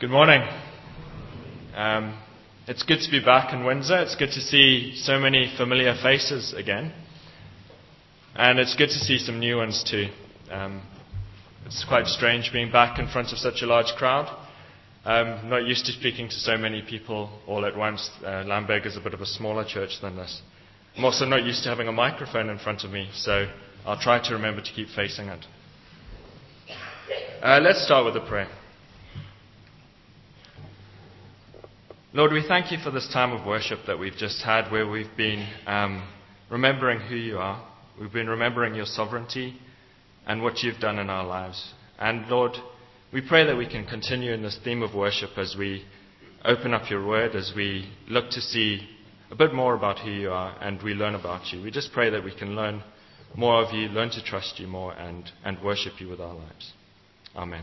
Good morning. It's good to be back in Windsor. It's good to see so many familiar faces again. And it's good to see some new ones too. It's quite strange being back in front of such a large crowd. I'm not used to speaking to so many people all at once. Lamberg is a bit of a smaller church than this. I'm also not used to having a microphone in front of me, so I'll try to remember to keep facing it. Let's start with a prayer. Lord, we thank you for this time of worship that we've just had, where we've been remembering who you are. We've been remembering your sovereignty and what you've done in our lives. And Lord, we pray that we can continue in this theme of worship as we open up your word, as we look to see a bit more about who you are and we learn about you. We just pray that we can learn more of you, learn to trust you more and worship you with our lives. Amen.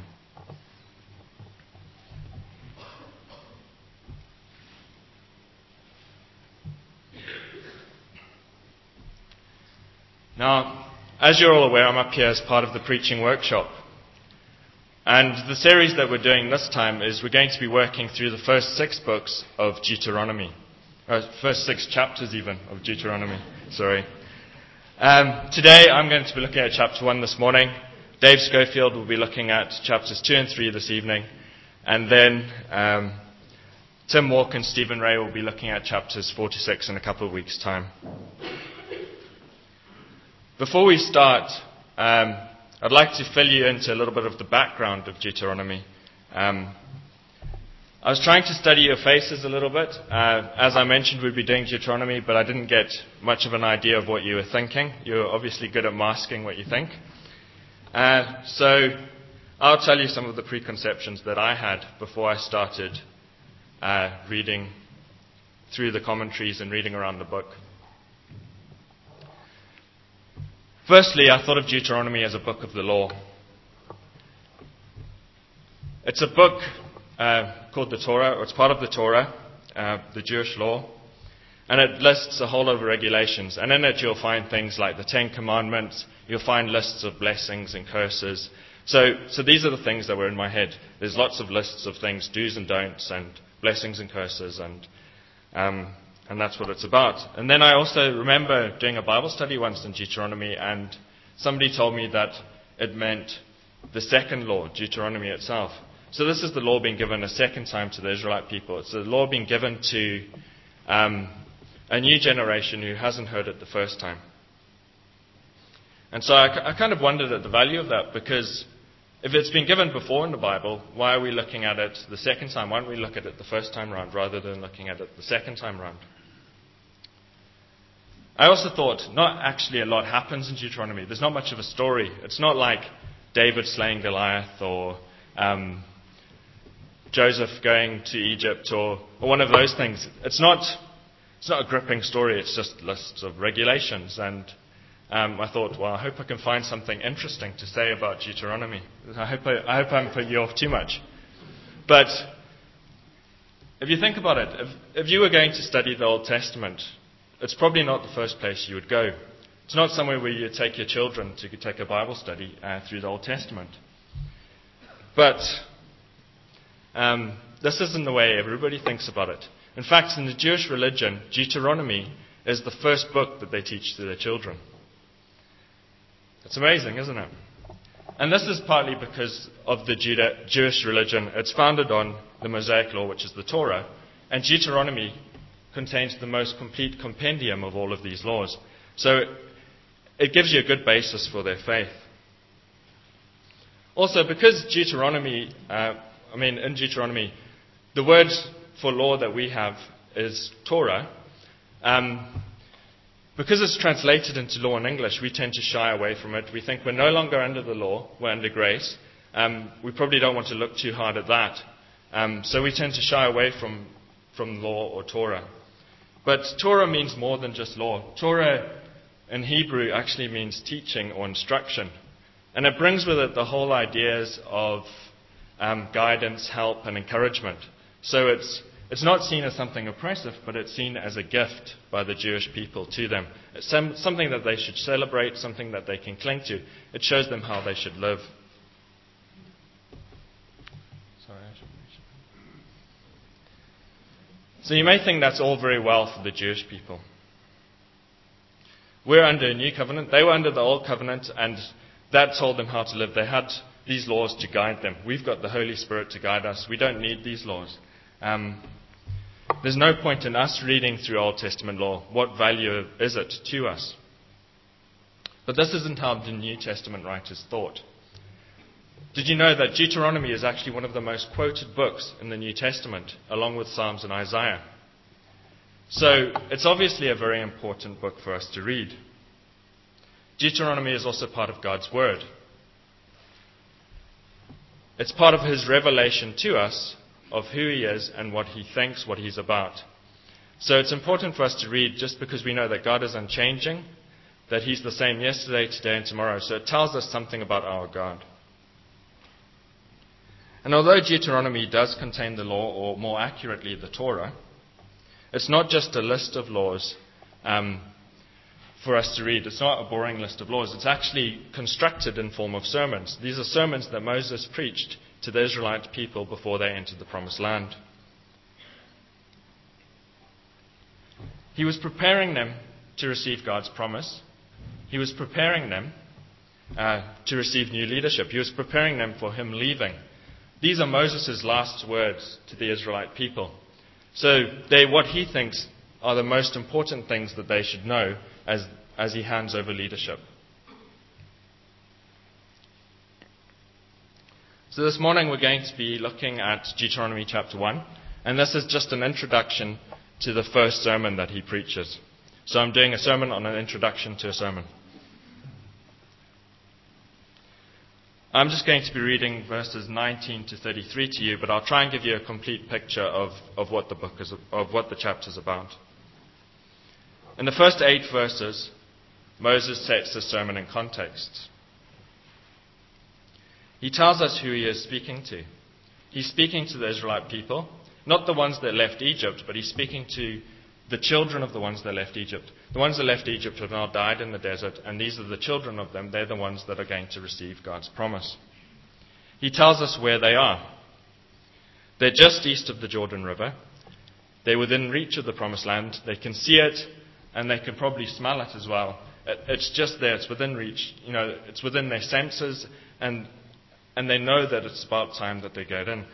Now, as you're all aware, I'm up here as part of the preaching workshop. And the series that we're doing this time is we're going to be working through the first six books of Deuteronomy. Or first six chapters even of Deuteronomy, sorry. Today I'm going to be looking at chapter 1 this morning. Dave Schofield will be looking at chapters 2 and 3 this evening. And then Tim Walk and Stephen Ray will be looking at chapters 4 to 6 in a couple of weeks' time. Before we start, I'd like to fill you into a little bit of the background of Deuteronomy. I was trying to study your faces a little bit. As I mentioned, we'd be doing Deuteronomy, but I didn't get much of an idea of what you were thinking. You're obviously good at masking what you think. So I'll tell you some of the preconceptions that I had before I started reading through the commentaries and reading around the book. Firstly, I thought of Deuteronomy as a book of the law. It's a book called the Torah, or it's part of the Torah, the Jewish law, and it lists a whole lot of regulations. And in it you'll find things like the Ten Commandments, you'll find lists of blessings and curses. So these are the things that were in my head. There's lots of lists of things, do's and don'ts, and blessings and curses, and that's what it's about. And then I also remember doing a Bible study once in Deuteronomy, and somebody told me that it meant the second law, Deuteronomy itself. So this is the law being given a second time to the Israelite people. It's the law being given to a new generation who hasn't heard it the first time. And so I kind of wondered at the value of that, because if it's been given before in the Bible, why are we looking at it the second time? Why don't we look at it the first time round rather than looking at it the second time round? I also thought, not actually a lot happens in Deuteronomy. There's not much of a story. It's not like David slaying Goliath, or Joseph going to Egypt, or one of those things. It's not a gripping story. It's just lists of regulations. And I thought, well, I hope I can find something interesting to say about Deuteronomy. I hope I haven't put you off too much. But if you think about it, if you were going to study the Old Testament, it's probably not the first place you would go. It's not somewhere where you take your children to take a Bible study through the Old Testament. But this isn't the way everybody thinks about it. In fact, in the Jewish religion, Deuteronomy is the first book that they teach to their children. It's amazing, isn't it? And this is partly because of the Jewish religion. It's founded on the Mosaic Law, which is the Torah, and Deuteronomy contains the most complete compendium of all of these laws. So it gives you a good basis for their faith. Also, because in Deuteronomy, the word for law that we have is Torah. Because it's translated into law in English, we tend to shy away from it. We think we're no longer under the law, we're under grace. We probably don't want to look too hard at that. So we tend to shy away from law or Torah. But Torah means more than just law. Torah in Hebrew actually means teaching or instruction. And it brings with it the whole ideas of guidance, help, and encouragement. So it's not seen as something oppressive, but it's seen as a gift by the Jewish people to them. It's something that they should celebrate, something that they can cling to. It shows them how they should live. Sorry, I should So you may think that's all very well for the Jewish people. We're under a new covenant. They were under the old covenant, and that told them how to live. They had these laws to guide them. We've got the Holy Spirit to guide us. We don't need these laws. There's no point in us reading through Old Testament law. What value is it to us? But this isn't how the New Testament writers thought. Did you know that Deuteronomy is actually one of the most quoted books in the New Testament, along with Psalms and Isaiah? So it's obviously a very important book for us to read. Deuteronomy is also part of God's Word. It's part of His revelation to us of who He is and what He thinks, what He's about. So it's important for us to read, just because we know that God is unchanging, that He's the same yesterday, today, and tomorrow. So it tells us something about our God. And although Deuteronomy does contain the law, or more accurately, the Torah, it's not just a list of laws for us to read. It's not a boring list of laws. It's actually constructed in form of sermons. These are sermons that Moses preached to the Israelite people before they entered the Promised Land. He was preparing them to receive God's promise. He was preparing them to receive new leadership. He was preparing them for Him leaving. These are Moses' last words to the Israelite people. So they're what he thinks are the most important things that they should know as he hands over leadership. So this morning we're going to be looking at Deuteronomy chapter 1. And this is just an introduction to the first sermon that he preaches. So I'm doing a sermon on an introduction to a sermon. I'm just going to be reading verses 19 to 33 to you, but I'll try and give you a complete picture of what the book is, of what the chapter's about. In the first 8 verses, Moses sets the sermon in context. He tells us who he is speaking to. He's speaking to the Israelite people, not the ones that left Egypt, but he's speaking to the children of the ones that left Egypt. The ones that left Egypt have now died in the desert, and these are the children of them. They're the ones that are going to receive God's promise. He tells us where they are. They're just east of the Jordan River. They're within reach of the Promised Land. They can see it, and they can probably smell it as well. It's just there. It's within reach. You know, it's within their senses, and they know that it's about time that they get in.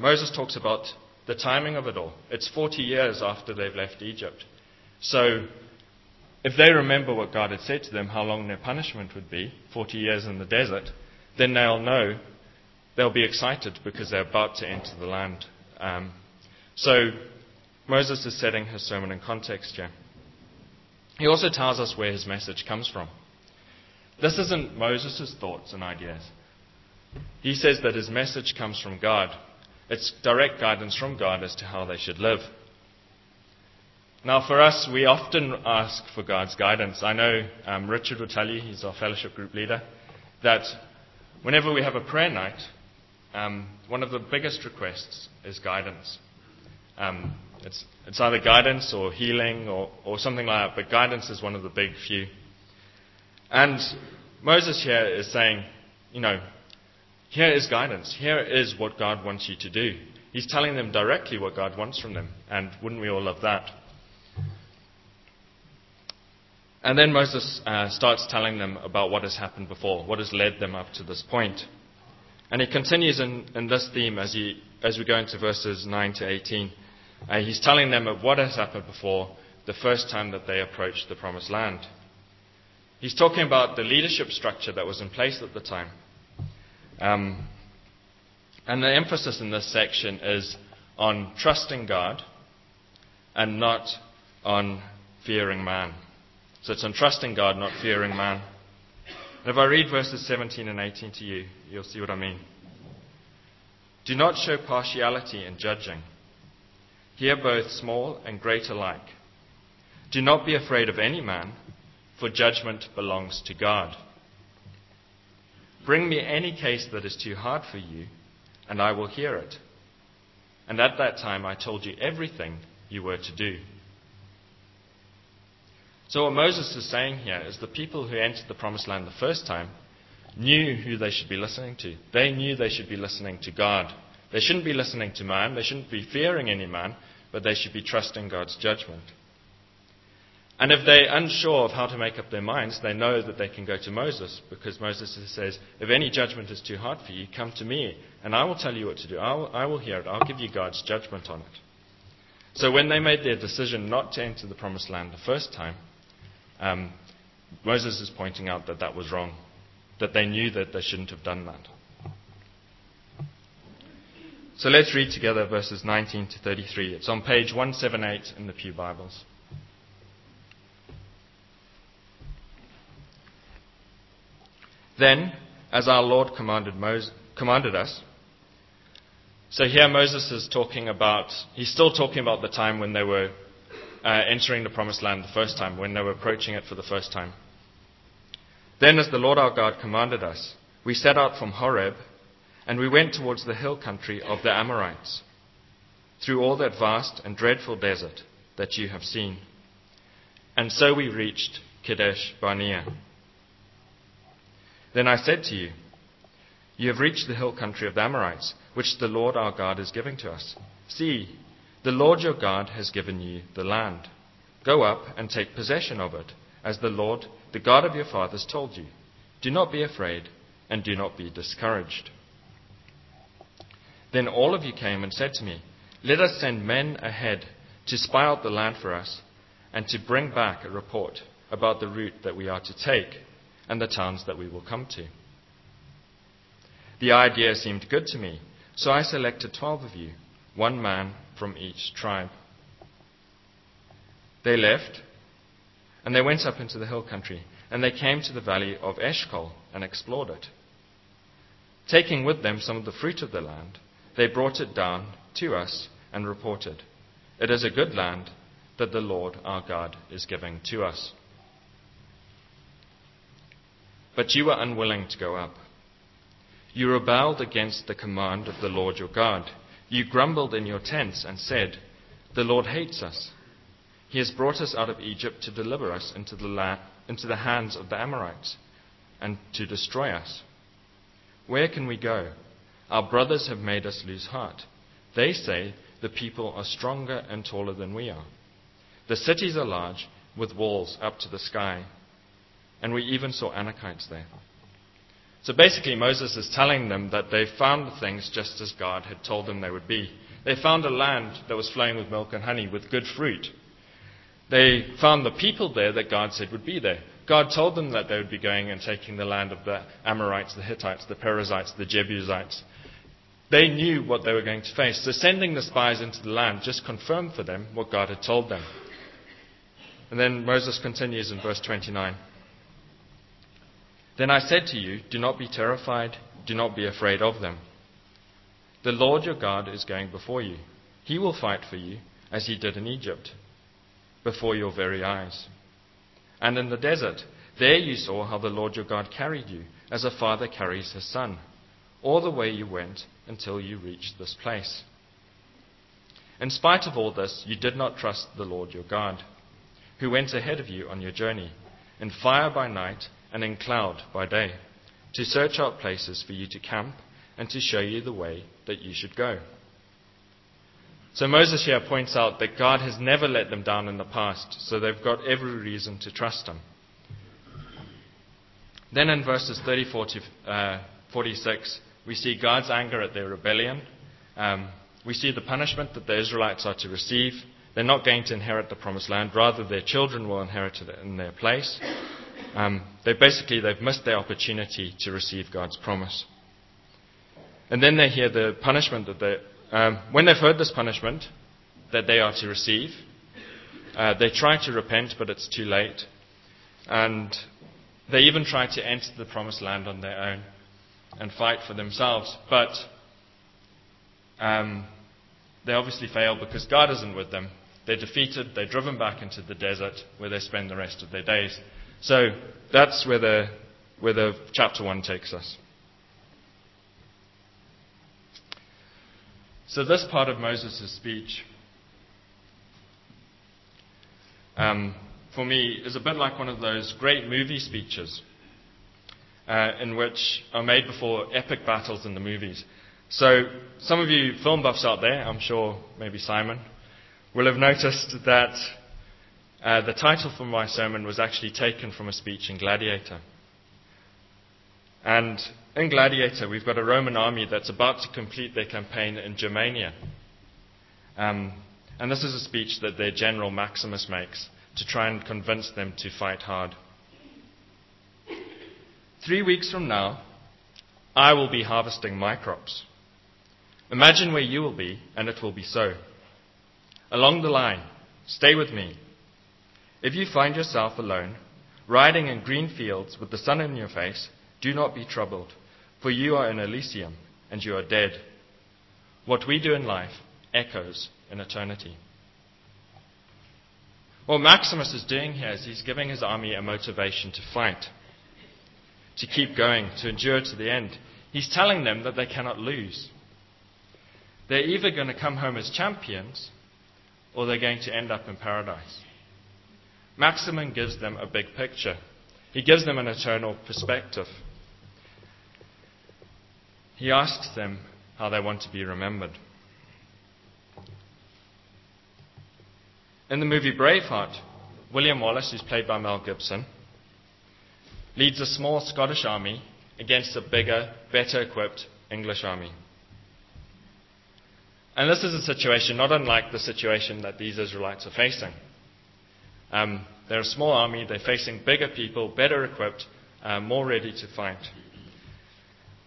Moses talks about the timing of it all. It's 40 years after they've left Egypt. So if they remember what God had said to them, how long their punishment would be, 40 years in the desert, then they'll know, they'll be excited because they're about to enter the land. So Moses is setting his sermon in context here. He also tells us where his message comes from. This isn't Moses' thoughts and ideas. He says that his message comes from God. It's direct guidance from God as to how they should live. Now for us, we often ask for God's guidance. I know Richard will tell you, he's our fellowship group leader, that whenever we have a prayer night, one of the biggest requests is guidance. It's either guidance or healing or something like that, but guidance is one of the big few. And Moses here is saying, you know, here is guidance. Here is what God wants you to do. He's telling them directly what God wants from them. And wouldn't we all love that? And then Moses starts telling them about what has happened before, what has led them up to this point. And he continues in this theme as we go into verses 9 to 18. He's telling them of what has happened before, the first time that they approached the Promised Land. He's talking about the leadership structure that was in place at the time. And the emphasis in this section is on trusting God and not on fearing man. So it's on trusting God, not fearing man. And if I read verses 17 and 18 to you, you'll see what I mean. Do not show partiality in judging. Hear both small and great alike. Do not be afraid of any man, for judgment belongs to God. Bring me any case that is too hard for you, and I will hear it. And at that time I told you everything you were to do. So what Moses is saying here is the people who entered the Promised Land the first time knew who they should be listening to. They knew they should be listening to God. They shouldn't be listening to man. They shouldn't be fearing any man, but they should be trusting God's judgment. And if they're unsure of how to make up their minds, they know that they can go to Moses, because Moses says, if any judgment is too hard for you, come to me, and I will tell you what to do. I will hear it. I'll give you God's judgment on it. So when they made their decision not to enter the Promised Land the first time, Moses is pointing out that that was wrong, that they knew that they shouldn't have done that. So let's read together verses 19 to 33. It's on page 178 in the Pew Bibles. Then, as our Lord commanded us, so here Moses is still talking about the time when they were entering the Promised Land the first time, when they were approaching it for the first time. Then, as the Lord our God commanded us, we set out from Horeb, and we went towards the hill country of the Amorites, through all that vast and dreadful desert that you have seen. And so we reached Kadesh Barnea. Then I said to you, you have reached the hill country of the Amorites, which the Lord our God is giving to us. See, the Lord your God has given you the land. Go up and take possession of it, as the Lord, the God of your fathers, told you. Do not be afraid, and do not be discouraged. Then all of you came and said to me, let us send men ahead to spy out the land for us, and to bring back a report about the route that we are to take, and the towns that we will come to. The idea seemed good to me, so I selected 12 of you, one man from each tribe. They left, and they went up into the hill country, and they came to the valley of Eshcol and explored it. Taking with them some of the fruit of the land, they brought it down to us and reported, it is a good land that the Lord our God is giving to us. But you were unwilling to go up. You rebelled against the command of the Lord your God. You grumbled in your tents and said, the Lord hates us. He has brought us out of Egypt to deliver us into the hands of the Amorites and to destroy us. Where can we go? Our brothers have made us lose heart. They say the people are stronger and taller than we are. The cities are large, with walls up to the sky. And we even saw Anakites there. So basically Moses is telling them that they found the things just as God had told them they would be. They found a land that was flowing with milk and honey, with good fruit. They found the people there that God said would be there. God told them that they would be going and taking the land of the Amorites, the Hittites, the Perizzites, the Jebusites. They knew what they were going to face. So sending the spies into the land just confirmed for them what God had told them. And then Moses continues in verse 29. Then I said to you, do not be terrified, do not be afraid of them. The Lord your God is going before you. He will fight for you, as he did in Egypt, before your very eyes. And in the desert, there you saw how the Lord your God carried you, as a father carries his son, all the way you went until you reached this place. In spite of all this, you did not trust the Lord your God, who went ahead of you on your journey, in fire by night, and in cloud by day, to search out places for you to camp and to show you the way that you should go. So Moses here points out that God has never let them down in the past, so they've got every reason to trust him. Then in verses 34 to 46, we see God's anger at their rebellion. We see the punishment that the Israelites are to receive. They're not going to inherit the Promised Land. Rather, their children will inherit it in their place. They've missed their opportunity to receive God's promise. And then they hear the punishment that when they've heard this punishment that they are to receive, they try to repent, but it's too late. And they even try to enter the Promised Land on their own and fight for themselves. But they obviously fail because God isn't with them. They're defeated, they're driven back into the desert where they spend the rest of their days. So that's where the chapter 1 takes us. So this part of Moses' speech, for me, is a bit like one of those great movie speeches in which are made before epic battles in the movies. So some of you film buffs out there, I'm sure maybe Simon, will have noticed that the title for my sermon was actually taken from a speech in Gladiator. And in Gladiator, we've got a Roman army that's about to complete their campaign in Germania. And this is a speech that their general Maximus makes to try and convince them to fight hard. 3 weeks from now, I will be harvesting my crops. Imagine where you will be, and it will be so. Along the line, stay with me. If you find yourself alone, riding in green fields with the sun in your face, do not be troubled, for you are in Elysium, and you are dead. What we do in life echoes in eternity. What Maximus is doing here is he's giving his army a motivation to fight, to keep going, to endure to the end. He's telling them that they cannot lose. They're either going to come home as champions, or they're going to end up in paradise. Maximus gives them a big picture. He gives them an eternal perspective. He asks them how they want to be remembered. In the movie Braveheart, William Wallace, who's played by Mel Gibson, leads a small Scottish army against a bigger, better equipped English army. And this is a situation not unlike the situation that these Israelites are facing. They're a small army, they're facing bigger people, better equipped, more ready to fight.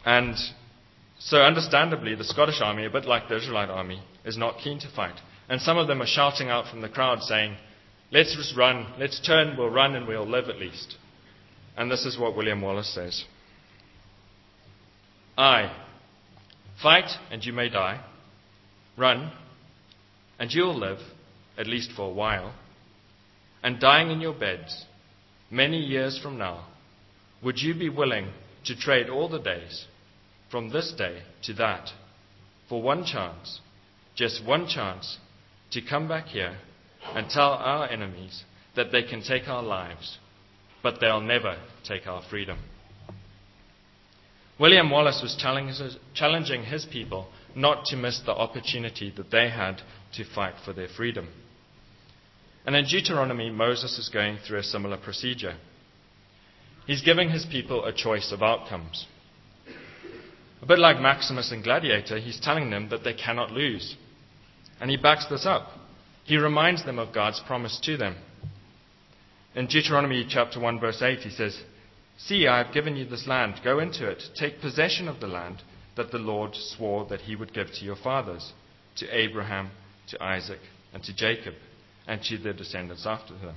And so understandably, the Scottish army, a bit like the Israelite army, is not keen to fight. And some of them are shouting out from the crowd saying, let's just run, let's turn, we'll run and we'll live at least. And this is what William Wallace says. Aye, fight and you may die. Run and you'll live, at least for a while. And dying in your beds, many years from now, would you be willing to trade all the days, from this day to that, for one chance, just one chance, to come back here and tell our enemies that they can take our lives, but they'll never take our freedom? William Wallace was challenging his people not to miss the opportunity that they had to fight for their freedom. And in Deuteronomy, Moses is going through a similar procedure. He's giving his people a choice of outcomes. A bit like Maximus in Gladiator, he's telling them that they cannot lose. And he backs this up. He reminds them of God's promise to them. In Deuteronomy chapter 1, verse 8, he says, See, I have given you this land. Go into it. Take possession of the land that the Lord swore that he would give to your fathers, to Abraham, to Isaac, and to Jacob, and to their descendants after them.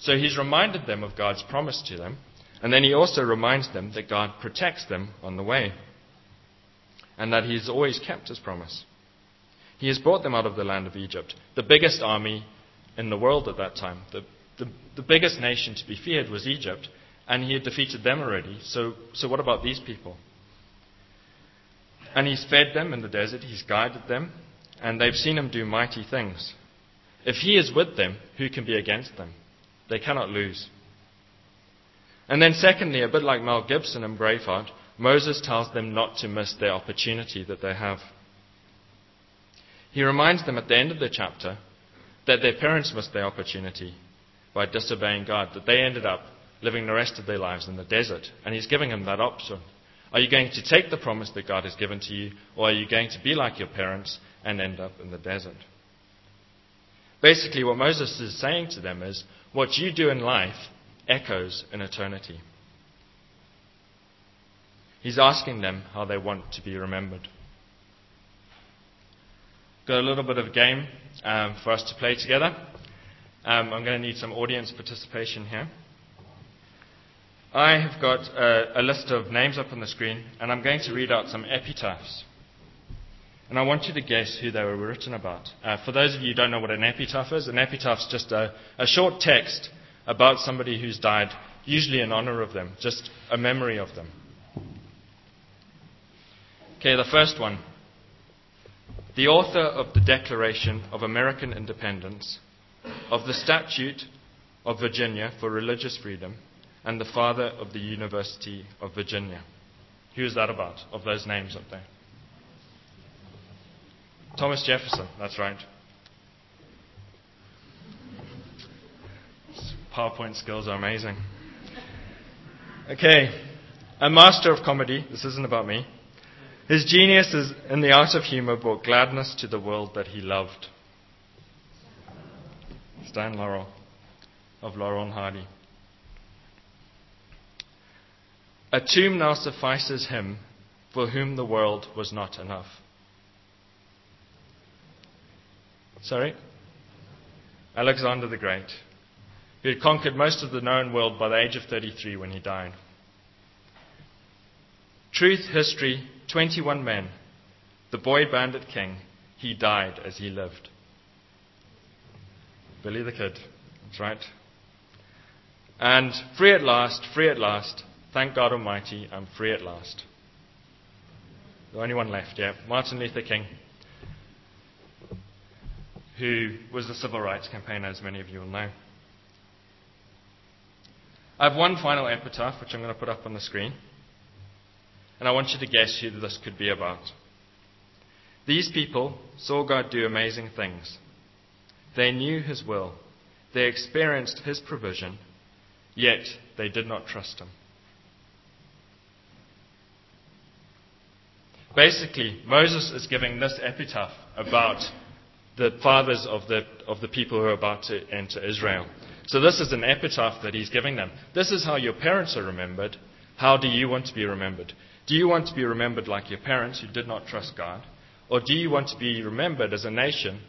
So he's reminded them of God's promise to them, and then he also reminds them that God protects them on the way, and that he's always kept his promise. He has brought them out of the land of Egypt, the biggest army in the world at that time. The biggest nation to be feared was Egypt, and he had defeated them already, so what about these people? And he's fed them in the desert, he's guided them, and they've seen him do mighty things. If he is with them, who can be against them? They cannot lose. And then secondly, a bit like Mel Gibson and Braveheart, Moses tells them not to miss their opportunity that they have. He reminds them at the end of the chapter that their parents missed their opportunity by disobeying God, that they ended up living the rest of their lives in the desert. And he's giving them that option. Are you going to take the promise that God has given to you, or are you going to be like your parents and end up in the desert? Basically, what Moses is saying to them is, what you do in life echoes in eternity. He's asking them how they want to be remembered. Got a little bit of a game for us to play together. I'm going to need some audience participation here. I have got a list of names up on the screen, and I'm going to read out some epitaphs. And I want you to guess who they were written about. For those of you who don't know what an epitaph is, an epitaph is just a short text about somebody who's died, usually in honor of them, just a memory of them. Okay, the first one. The author of the Declaration of American Independence, of the Statute of Virginia for Religious Freedom, and the father of the University of Virginia. Who is that about, of those names up there? Thomas Jefferson, that's right. His PowerPoint skills are amazing. Okay, a master of comedy, this isn't about me. His genius is in the art of humor brought gladness to the world that he loved. Stan Laurel of Laurel and Hardy. A tomb now suffices him for whom the world was not enough. Sorry? Alexander the Great, who had conquered most of the known world by the age of 33 when he died. Truth, history, 21 men, the boy bandit king, he died as he lived. Billy the Kid, that's right. And free at last, thank God Almighty, I'm free at last. The only one left, yeah, Martin Luther King, who was the civil rights campaigner, as many of you will know. I have one final epitaph, which I'm going to put up on the screen. And I want you to guess who this could be about. These people saw God do amazing things. They knew his will. They experienced his provision. Yet they did not trust him. Basically, Moses is giving this epitaph about the fathers of the people who are about to enter Israel. So this is an epitaph that he's giving them. This is how your parents are remembered. How do you want to be remembered? Do you want to be remembered like your parents who did not trust God? Or do you want to be remembered as a nation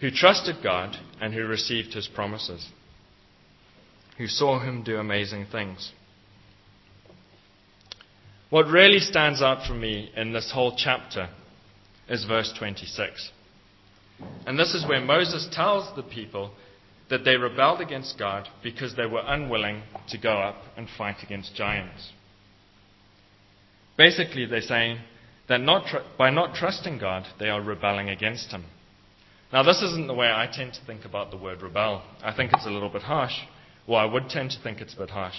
who trusted God and who received his promises? Who saw him do amazing things? What really stands out for me in this whole chapter is verse 26. And this is where Moses tells the people that they rebelled against God because they were unwilling to go up and fight against giants. Basically, they're saying that by not trusting God, they are rebelling against him. Now, this isn't the way I tend to think about the word rebel. I think it's a little bit harsh. Well, I would tend to think it's a bit harsh.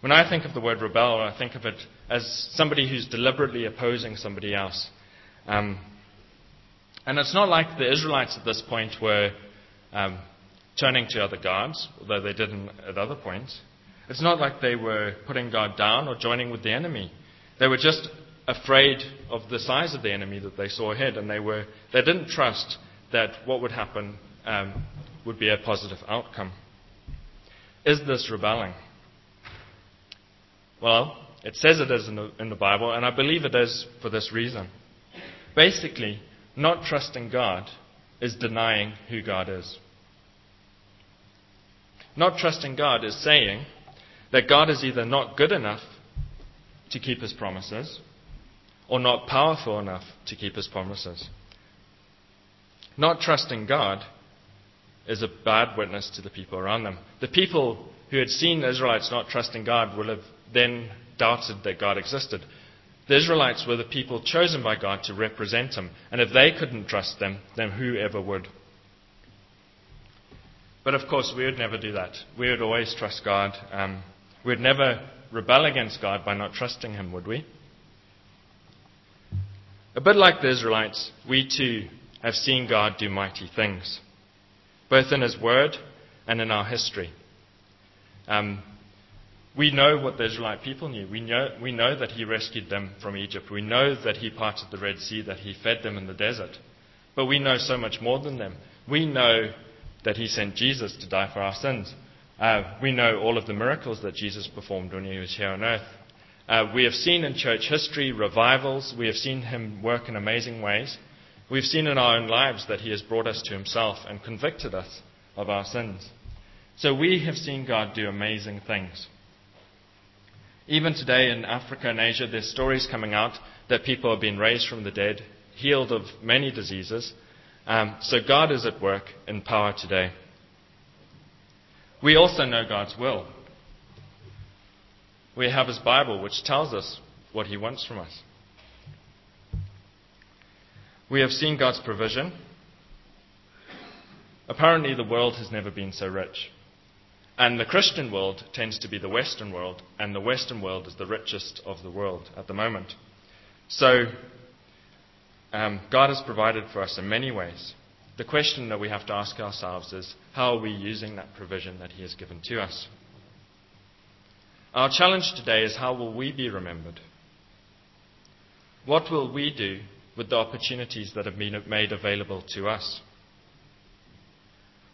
When I think of the word rebel, I think of it as somebody who's deliberately opposing somebody else. And it's not like the Israelites at this point were turning to other gods, although they did at other points. It's not like they were putting God down or joining with the enemy. They were just afraid of the size of the enemy that they saw ahead, and they didn't trust that what would happen would be a positive outcome. Is this rebelling? Well, it says it is in the Bible, and I believe it is for this reason. Basically, not trusting God is denying who God is. Not trusting God is saying that God is either not good enough to keep his promises or not powerful enough to keep his promises. Not trusting God is a bad witness to the people around them. The people who had seen the Israelites not trusting God will have then doubted that God existed. The Israelites were the people chosen by God to represent him. And if they couldn't trust them, then whoever would? But of course, we would never do that. We would always trust God. We would never rebel against God by not trusting him, would we? A bit like the Israelites, we too have seen God do mighty things, both in his word and in our history. We know what the Israelite people knew. We know that he rescued them from Egypt. We know that he parted the Red Sea, that he fed them in the desert. But we know so much more than them. We know that he sent Jesus to die for our sins. We know all of the miracles that Jesus performed when he was here on earth. We have seen in church history revivals. We have seen him work in amazing ways. We've seen in our own lives that he has brought us to himself and convicted us of our sins. So we have seen God do amazing things. Even today in Africa and Asia, there's stories coming out that people have been raised from the dead, healed of many diseases. So God is at work in power today. We also know God's will. We have his Bible, which tells us what he wants from us. We have seen God's provision. Apparently, the world has never been so rich. And the Christian world tends to be the Western world, and the Western world is the richest of the world at the moment. So God has provided for us in many ways. The question that we have to ask ourselves is, how are we using that provision that he has given to us? Our challenge today is, how will we be remembered? What will we do with the opportunities that have been made available to us?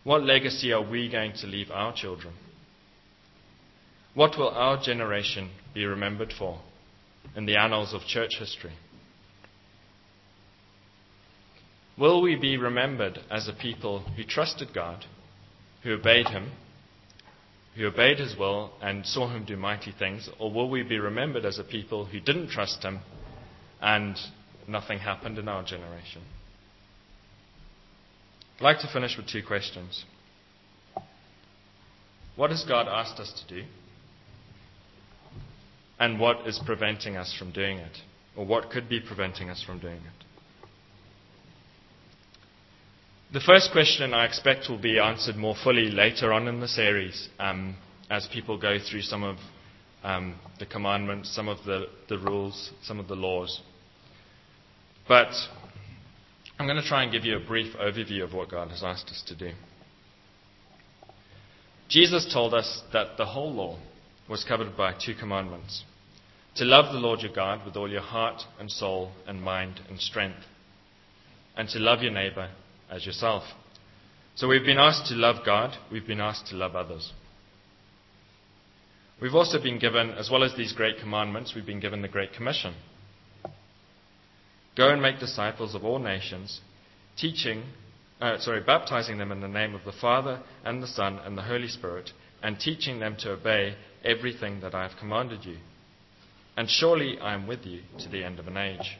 What legacy are we going to leave our children? What will our generation be remembered for in the annals of church history? Will we be remembered as a people who trusted God, who obeyed him, who obeyed his will and saw him do mighty things, or will we be remembered as a people who didn't trust him and nothing happened in our generation? I'd like to finish with two questions. What has God asked us to do? And what is preventing us from doing it? Or what could be preventing us from doing it? The first question I expect will be answered more fully later on in the series as people go through some of the commandments, some of the rules, some of the laws. But I'm going to try and give you a brief overview of what God has asked us to do. Jesus told us that the whole law was covered by two commandments: to love the Lord your God with all your heart and soul and mind and strength, and to love your neighbor as yourself. So we've been asked to love God, we've been asked to love others. We've also been given, as well as these great commandments, we've been given the Great Commission. Go and make disciples of all nations, baptizing them in the name of the Father and the Son and the Holy Spirit, and teaching them to obey everything that I have commanded you. And surely I am with you to the end of an age.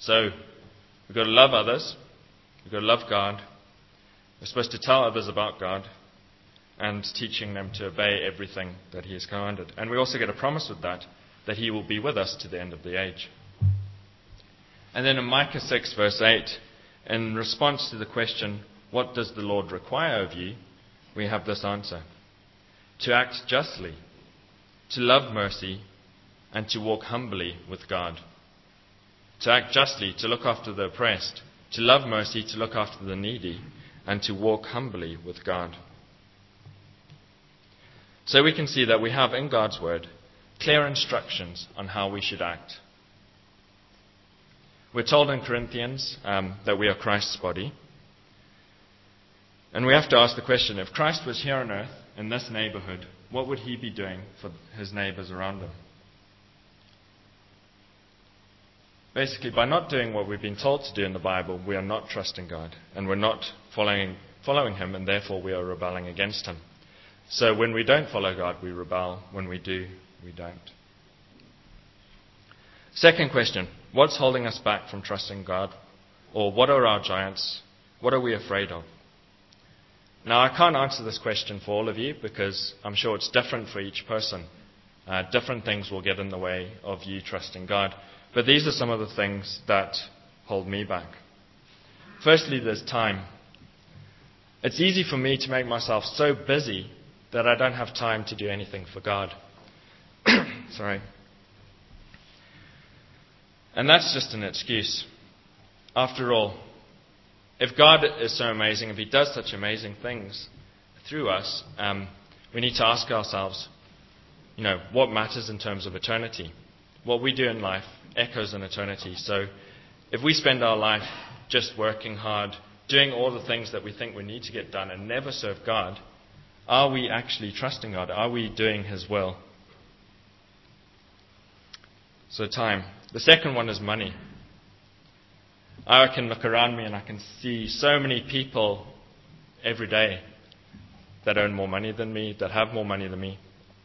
So, we've got to love others, we've got to love God, we're supposed to tell others about God, and teaching them to obey everything that he has commanded. And we also get a promise with that he will be with us to the end of the age. And then in Micah 6, verse 8, in response to the question, what does the Lord require of you? We have this answer: to act justly, to love mercy, and to walk humbly with God. To act justly, to look after the oppressed, to love mercy, to look after the needy, and to walk humbly with God. So we can see that we have in God's word clear instructions on how we should act. We're told in Corinthians that we are Christ's body. And we have to ask the question, if Christ was here on earth, in this neighborhood, what would he be doing for his neighbors around him? Basically, by not doing what we've been told to do in the Bible, we are not trusting God, and we're not following him, and therefore we are rebelling against him. So when we don't follow God, we rebel. When we do, we don't. Second question, what's holding us back from trusting God? Or what are our giants? What are we afraid of? Now, I can't answer this question for all of you because I'm sure it's different for each person. Different things will get in the way of you trusting God. But these are some of the things that hold me back. Firstly, there's time. It's easy for me to make myself so busy that I don't have time to do anything for God. Sorry. And that's just an excuse. After all, if God is so amazing, if he does such amazing things through us, we need to ask ourselves, what matters in terms of eternity? What we do in life echoes in eternity. So if we spend our life just working hard, doing all the things that we think we need to get done and never serve God, are we actually trusting God? Are we doing his will? So time. The second one is money. I can look around me and I can see so many people every day that earn more money than me, that have more money than me.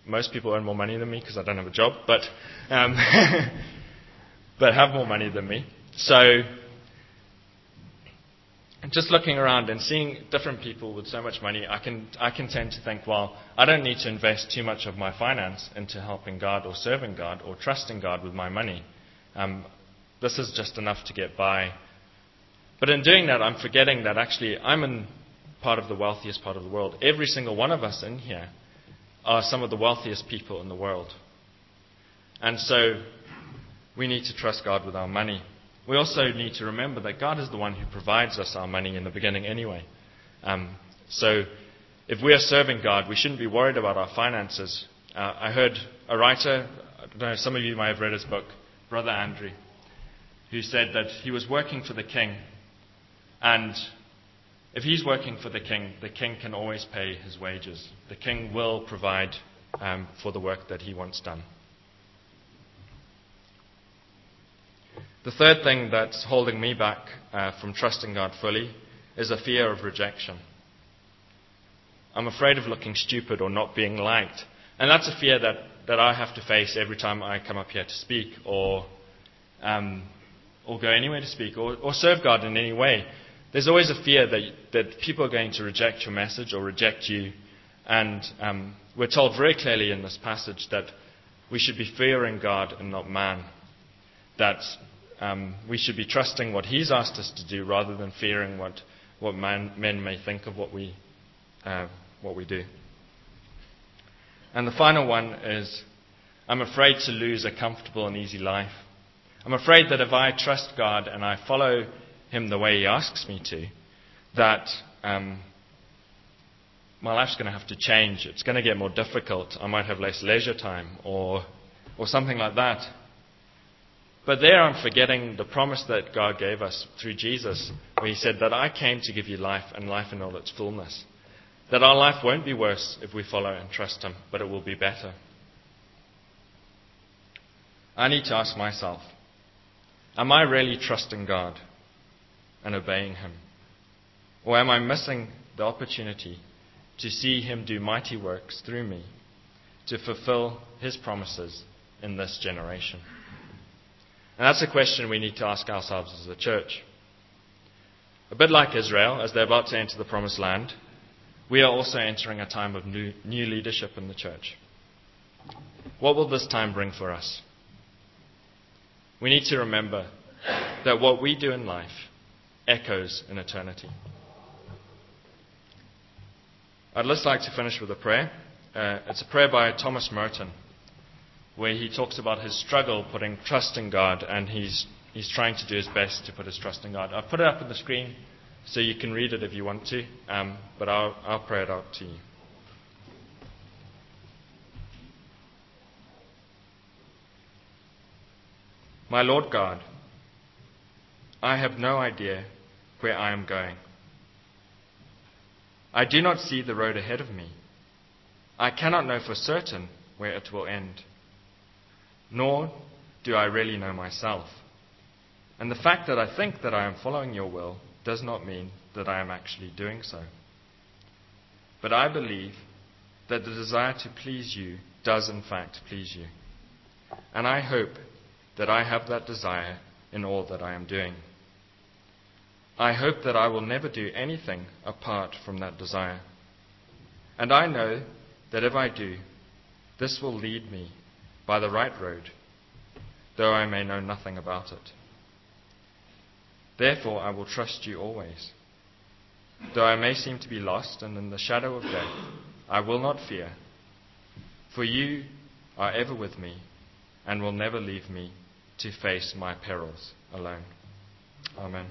Most people earn more money than me because I don't have a job, but have more money than me. So just looking around and seeing different people with so much money, I can tend to think, well, I don't need to invest too much of my finance into helping God or serving God or trusting God with my money. This is just enough to get by. But in doing that, I'm forgetting that actually I'm in part of the wealthiest part of the world. Every single one of us in here are some of the wealthiest people in the world. And so we need to trust God with our money. We also need to remember that God is the one who provides us our money in the beginning anyway. So if we are serving God, we shouldn't be worried about our finances. I heard a writer, I don't know, some of you might have read his book, Brother Andrew, who said that he was working for the king. And if he's working for the king can always pay his wages. The king will provide for the work that he wants done. The third thing that's holding me back from trusting God fully is a fear of rejection. I'm afraid of looking stupid or not being liked. And that's a fear that I have to face every time I come up here to speak or go anywhere to speak or serve God in any way. There's always a fear that people are going to reject your message or reject you. And we're told very clearly in this passage that we should be fearing God and not man. That we should be trusting what he's asked us to do rather than fearing what men may think of what we do. And the final one is, I'm afraid to lose a comfortable and easy life. I'm afraid that if I trust God and I follow him the way he asks me to, that my life's going to have to change. It's going to get more difficult. I might have less leisure time or something like that. But there I'm forgetting the promise that God gave us through Jesus, where he said that I came to give you life and life in all its fullness. That our life won't be worse if we follow and trust him, but it will be better. I need to ask myself, am I really trusting God and obeying him? Or am I missing the opportunity to see him do mighty works through me to fulfill his promises in this generation? And that's a question we need to ask ourselves as a church. A bit like Israel, as they're about to enter the Promised Land, we are also entering a time of new leadership in the church. What will this time bring for us? We need to remember that what we do in life echoes in eternity. I'd just like to finish with a prayer. It's a prayer by Thomas Merton, where he talks about his struggle putting trust in God, and he's trying to do his best to put his trust in God. I've put it up on the screen so you can read it if you want to, but I'll pray it out to you. My Lord God, I have no idea where I am going. I do not see the road ahead of me. I cannot know for certain where it will end. Nor do I really know myself. And the fact that I think that I am following your will does not mean that I am actually doing so. But I believe that the desire to please you does in fact please you. And I hope that I have that desire in all that I am doing. I hope that I will never do anything apart from that desire. And I know that if I do, this will lead me by the right road, though I may know nothing about it. Therefore I will trust you always. Though I may seem to be lost and in the shadow of death, I will not fear, for you are ever with me and will never leave me to face my perils alone. Amen.